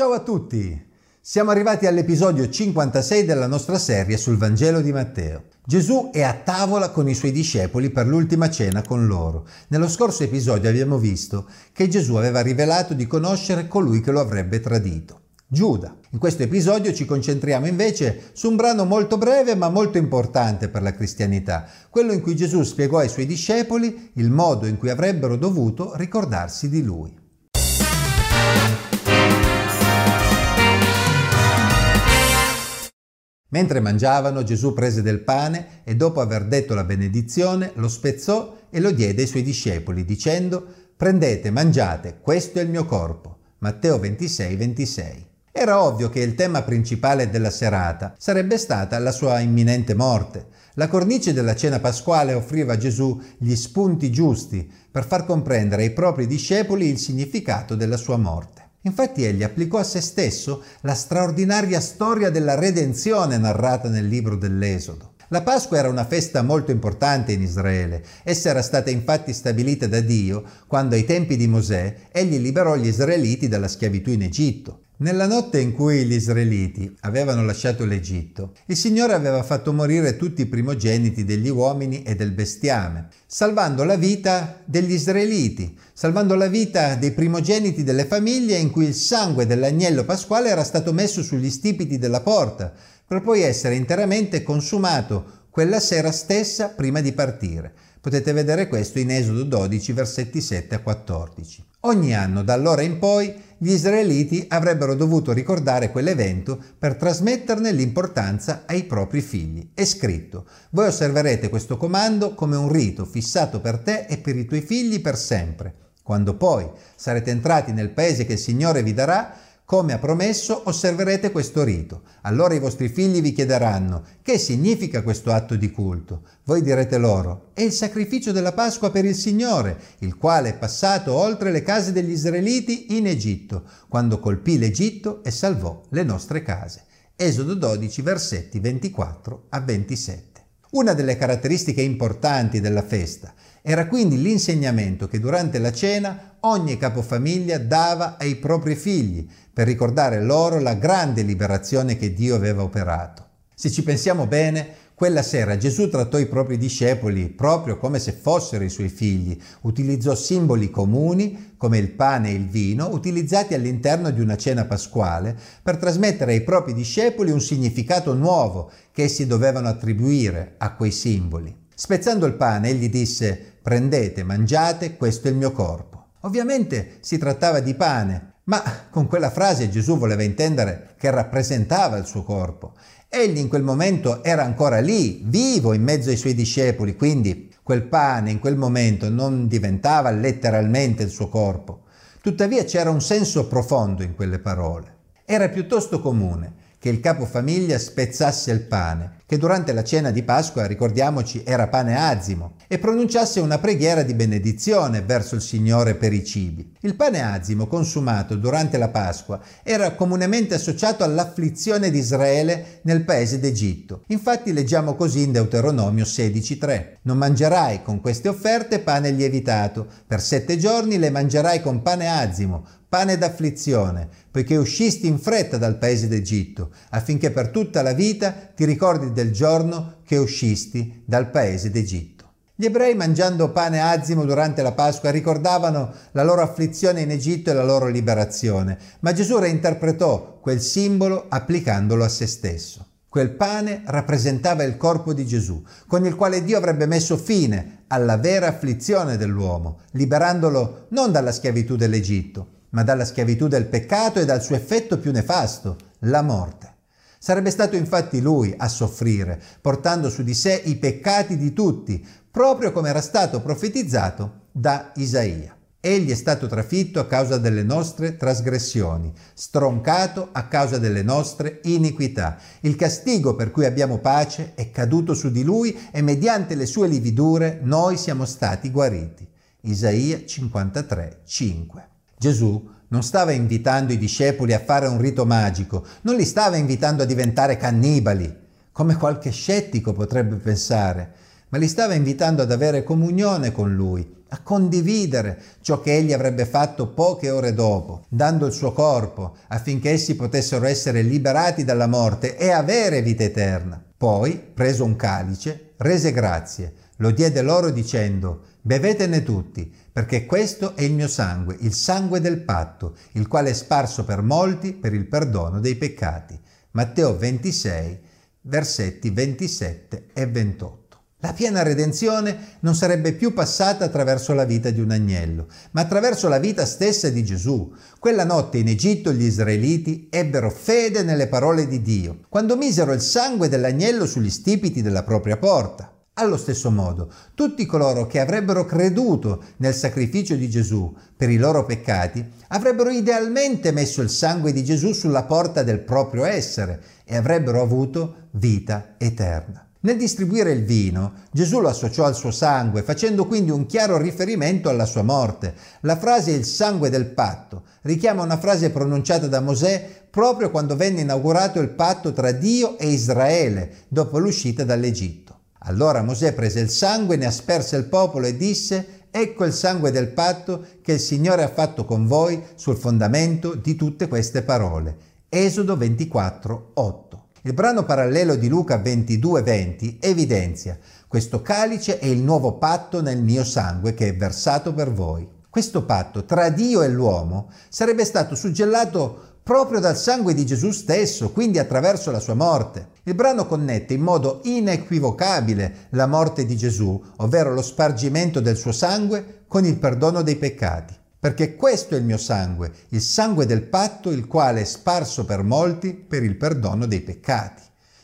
Ciao a tutti! Siamo arrivati all'episodio 56 della nostra serie sul Vangelo di Matteo. Gesù è a tavola con i suoi discepoli per l'ultima cena con loro. Nello scorso episodio abbiamo visto che Gesù aveva rivelato di conoscere colui che lo avrebbe tradito, Giuda. In questo episodio ci concentriamo invece su un brano molto breve ma molto importante per la cristianità, quello in cui Gesù spiegò ai suoi discepoli il modo in cui avrebbero dovuto ricordarsi di lui. Mentre mangiavano, Gesù prese del pane e dopo aver detto la benedizione lo spezzò e lo diede ai suoi discepoli dicendo: «Prendete, mangiate, questo è il mio corpo». Matteo 26:26. Era ovvio che il tema principale della serata sarebbe stata la sua imminente morte. La cornice della cena pasquale offriva a Gesù gli spunti giusti per far comprendere ai propri discepoli il significato della sua morte. Infatti egli applicò a se stesso la straordinaria storia della redenzione narrata nel libro dell'Esodo. La Pasqua era una festa molto importante in Israele. Essa era stata infatti stabilita da Dio quando ai tempi di Mosè egli liberò gli israeliti dalla schiavitù in Egitto. Nella notte in cui gli israeliti avevano lasciato l'Egitto, il Signore aveva fatto morire tutti i primogeniti degli uomini e del bestiame, salvando la vita degli israeliti, salvando la vita dei primogeniti delle famiglie in cui il sangue dell'agnello pasquale era stato messo sugli stipiti della porta, per poi essere interamente consumato quella sera stessa prima di partire. Potete vedere questo in Esodo 12, versetti 7-14. Ogni anno, da allora in poi, gli israeliti avrebbero dovuto ricordare quell'evento per trasmetterne l'importanza ai propri figli. È scritto: «Voi osserverete questo comando come un rito fissato per te e per i tuoi figli per sempre. Quando poi sarete entrati nel paese che il Signore vi darà, come ha promesso, osserverete questo rito. Allora i vostri figli vi chiederanno: che significa questo atto di culto? Voi direte loro: è il sacrificio della Pasqua per il Signore, il quale è passato oltre le case degli Israeliti in Egitto, quando colpì l'Egitto e salvò le nostre case». Esodo 12, versetti 24-27. Una delle caratteristiche importanti della festa era quindi l'insegnamento che durante la cena ogni capofamiglia dava ai propri figli per ricordare loro la grande liberazione che Dio aveva operato. Se ci pensiamo bene, quella sera Gesù trattò i propri discepoli proprio come se fossero i suoi figli, utilizzò simboli comuni come il pane e il vino utilizzati all'interno di una cena pasquale per trasmettere ai propri discepoli un significato nuovo che essi dovevano attribuire a quei simboli. Spezzando il pane, egli disse: «Prendete, mangiate, questo è il mio corpo». Ovviamente si trattava di pane, ma con quella frase Gesù voleva intendere che rappresentava il suo corpo. Egli in quel momento era ancora lì, vivo in mezzo ai suoi discepoli, quindi quel pane in quel momento non diventava letteralmente il suo corpo. Tuttavia c'era un senso profondo in quelle parole. Era piuttosto comune che il capofamiglia spezzasse il pane, che durante la cena di Pasqua, ricordiamoci, era pane azimo, e pronunciasse una preghiera di benedizione verso il Signore per i cibi. Il pane azimo consumato durante la Pasqua era comunemente associato all'afflizione di Israele nel paese d'Egitto. Infatti leggiamo così in Deuteronomio 16:3: «Non mangerai con queste offerte pane lievitato, per 7 giorni le mangerai con pane azimo, pane d'afflizione, poiché uscisti in fretta dal paese d'Egitto, affinché per tutta la vita ti ricordi del giorno che uscisti dal paese d'Egitto». Gli ebrei, mangiando pane azimo durante la Pasqua, ricordavano la loro afflizione in Egitto e la loro liberazione, ma Gesù reinterpretò quel simbolo applicandolo a se stesso. Quel pane rappresentava il corpo di Gesù, con il quale Dio avrebbe messo fine alla vera afflizione dell'uomo, liberandolo non dalla schiavitù dell'Egitto, ma dalla schiavitù del peccato e dal suo effetto più nefasto, la morte. Sarebbe stato infatti lui a soffrire, portando su di sé i peccati di tutti, proprio come era stato profetizzato da Isaia. Egli è stato trafitto a causa delle nostre trasgressioni, stroncato a causa delle nostre iniquità. Il castigo per cui abbiamo pace è caduto su di lui e mediante le sue lividure noi siamo stati guariti. Isaia 53:5. Gesù non stava invitando i discepoli a fare un rito magico, non li stava invitando a diventare cannibali, come qualche scettico potrebbe pensare, ma li stava invitando ad avere comunione con lui, a condividere ciò che egli avrebbe fatto poche ore dopo, dando il suo corpo affinché essi potessero essere liberati dalla morte e avere vita eterna. Poi, preso un calice, rese grazie, lo diede loro dicendo: bevetene tutti, perché questo è il mio sangue, il sangue del patto, il quale è sparso per molti per il perdono dei peccati. Matteo 26, versetti 27 e 28. La piena redenzione non sarebbe più passata attraverso la vita di un agnello, ma attraverso la vita stessa di Gesù. Quella notte in Egitto gli israeliti ebbero fede nelle parole di Dio, quando misero il sangue dell'agnello sugli stipiti della propria porta. Allo stesso modo, tutti coloro che avrebbero creduto nel sacrificio di Gesù per i loro peccati avrebbero idealmente messo il sangue di Gesù sulla porta del proprio essere e avrebbero avuto vita eterna. Nel distribuire il vino, Gesù lo associò al suo sangue, facendo quindi un chiaro riferimento alla sua morte. La frase «il sangue del patto» richiama una frase pronunciata da Mosè proprio quando venne inaugurato il patto tra Dio e Israele dopo l'uscita dall'Egitto. Allora Mosè prese il sangue, ne asperse il popolo e disse: «Ecco il sangue del patto che il Signore ha fatto con voi sul fondamento di tutte queste parole». Esodo 24, 8. Il brano parallelo di Luca 22,20 evidenzia: questo calice è il nuovo patto nel mio sangue che è versato per voi. Questo patto tra Dio e l'uomo sarebbe stato suggellato proprio dal sangue di Gesù stesso, quindi attraverso la sua morte. Il brano connette in modo inequivocabile la morte di Gesù, ovvero lo spargimento del suo sangue, con il perdono dei peccati. Perché questo è il mio sangue, il sangue del patto, il quale è sparso per molti per il perdono dei peccati.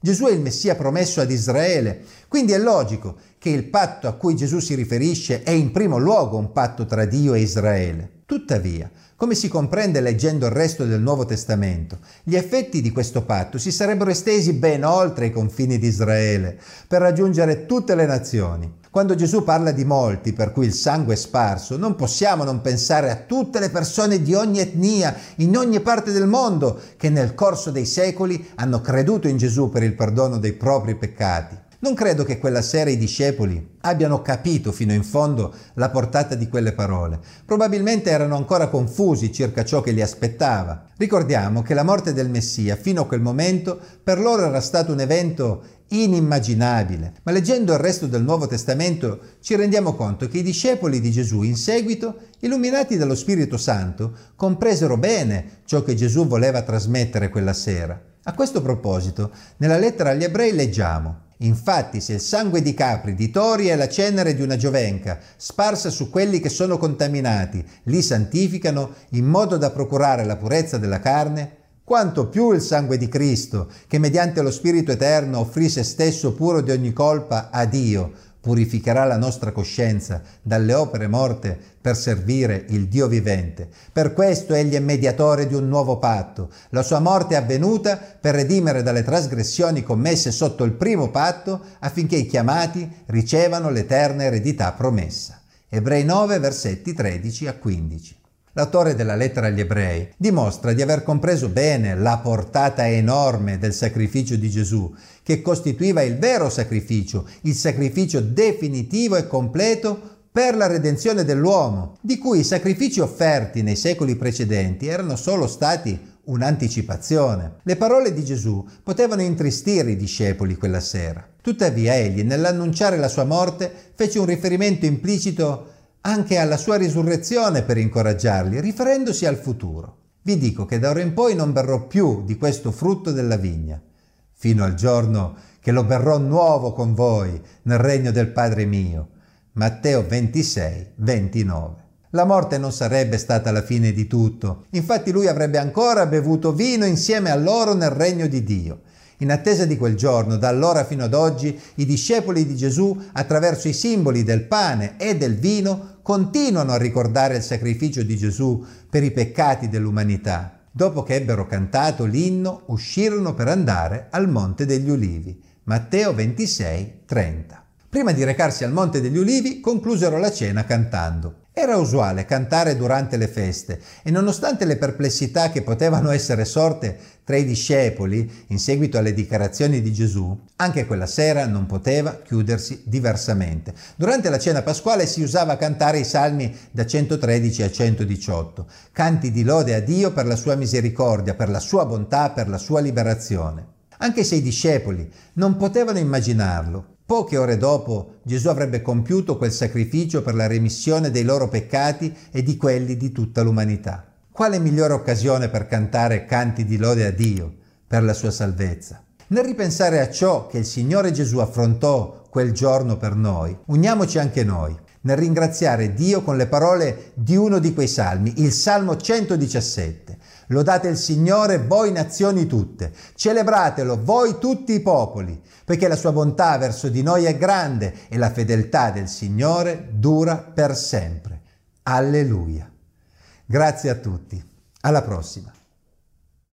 Gesù è il Messia promesso ad Israele, quindi è logico che il patto a cui Gesù si riferisce è in primo luogo un patto tra Dio e Israele. Tuttavia, come si comprende leggendo il resto del Nuovo Testamento, gli effetti di questo patto si sarebbero estesi ben oltre i confini di Israele, per raggiungere tutte le nazioni. Quando Gesù parla di molti per cui il sangue è sparso, non possiamo non pensare a tutte le persone di ogni etnia, in ogni parte del mondo, che nel corso dei secoli hanno creduto in Gesù per il perdono dei propri peccati. Non credo che quella sera i discepoli abbiano capito fino in fondo la portata di quelle parole. Probabilmente erano ancora confusi circa ciò che li aspettava. Ricordiamo che la morte del Messia fino a quel momento per loro era stato un evento inimmaginabile, ma leggendo il resto del Nuovo Testamento ci rendiamo conto che i discepoli di Gesù in seguito, illuminati dallo Spirito Santo, compresero bene ciò che Gesù voleva trasmettere quella sera. A questo proposito, nella lettera agli Ebrei leggiamo: infatti, se il sangue di capri, di tori e la cenere di una giovenca sparsa su quelli che sono contaminati li santificano in modo da procurare la purezza della carne, quanto più il sangue di Cristo, che mediante lo Spirito Eterno offrì se stesso puro di ogni colpa a Dio, purificherà la nostra coscienza dalle opere morte per servire il Dio vivente. Per questo egli è mediatore di un nuovo patto. La sua morte è avvenuta per redimere dalle trasgressioni commesse sotto il primo patto, affinché i chiamati ricevano l'eterna eredità promessa. Ebrei 9, versetti 13 a 15. L'autore della lettera agli Ebrei dimostra di aver compreso bene la portata enorme del sacrificio di Gesù, che costituiva il vero sacrificio, il sacrificio definitivo e completo per la redenzione dell'uomo, di cui i sacrifici offerti nei secoli precedenti erano solo stati un'anticipazione. Le parole di Gesù potevano intristire i discepoli quella sera. Tuttavia egli, nell'annunciare la sua morte, fece un riferimento implicito anche alla sua risurrezione per incoraggiarli, riferendosi al futuro. Vi dico che da ora in poi non berrò più di questo frutto della vigna, fino al giorno che lo berrò nuovo con voi nel regno del Padre mio. Matteo 26, 29. La morte non sarebbe stata la fine di tutto, infatti lui avrebbe ancora bevuto vino insieme a loro nel regno di Dio. In attesa di quel giorno, da allora fino ad oggi, i discepoli di Gesù, attraverso i simboli del pane e del vino, continuano a ricordare il sacrificio di Gesù per i peccati dell'umanità. Dopo che ebbero cantato l'inno, uscirono per andare al Monte degli Ulivi. Matteo 26, 30. Prima di recarsi al Monte degli Ulivi, conclusero la cena cantando: Era usuale cantare durante le feste e nonostante le perplessità che potevano essere sorte tra i discepoli in seguito alle dichiarazioni di Gesù, anche quella sera non poteva chiudersi diversamente. Durante la cena pasquale si usava cantare i salmi da 113 a 118, canti di lode a Dio per la sua misericordia, per la sua bontà, per la sua liberazione. Anche se i discepoli non potevano immaginarlo, poche ore dopo Gesù avrebbe compiuto quel sacrificio per la remissione dei loro peccati e di quelli di tutta l'umanità. Quale migliore occasione per cantare canti di lode a Dio per la sua salvezza? Nel ripensare a ciò che il Signore Gesù affrontò quel giorno per noi, uniamoci anche noi nel ringraziare Dio con le parole di uno di quei salmi, il Salmo 117. Lodate il Signore voi nazioni tutte, celebratelo voi tutti i popoli, perché la sua bontà verso di noi è grande e la fedeltà del Signore dura per sempre. Alleluia. Grazie a tutti. Alla prossima.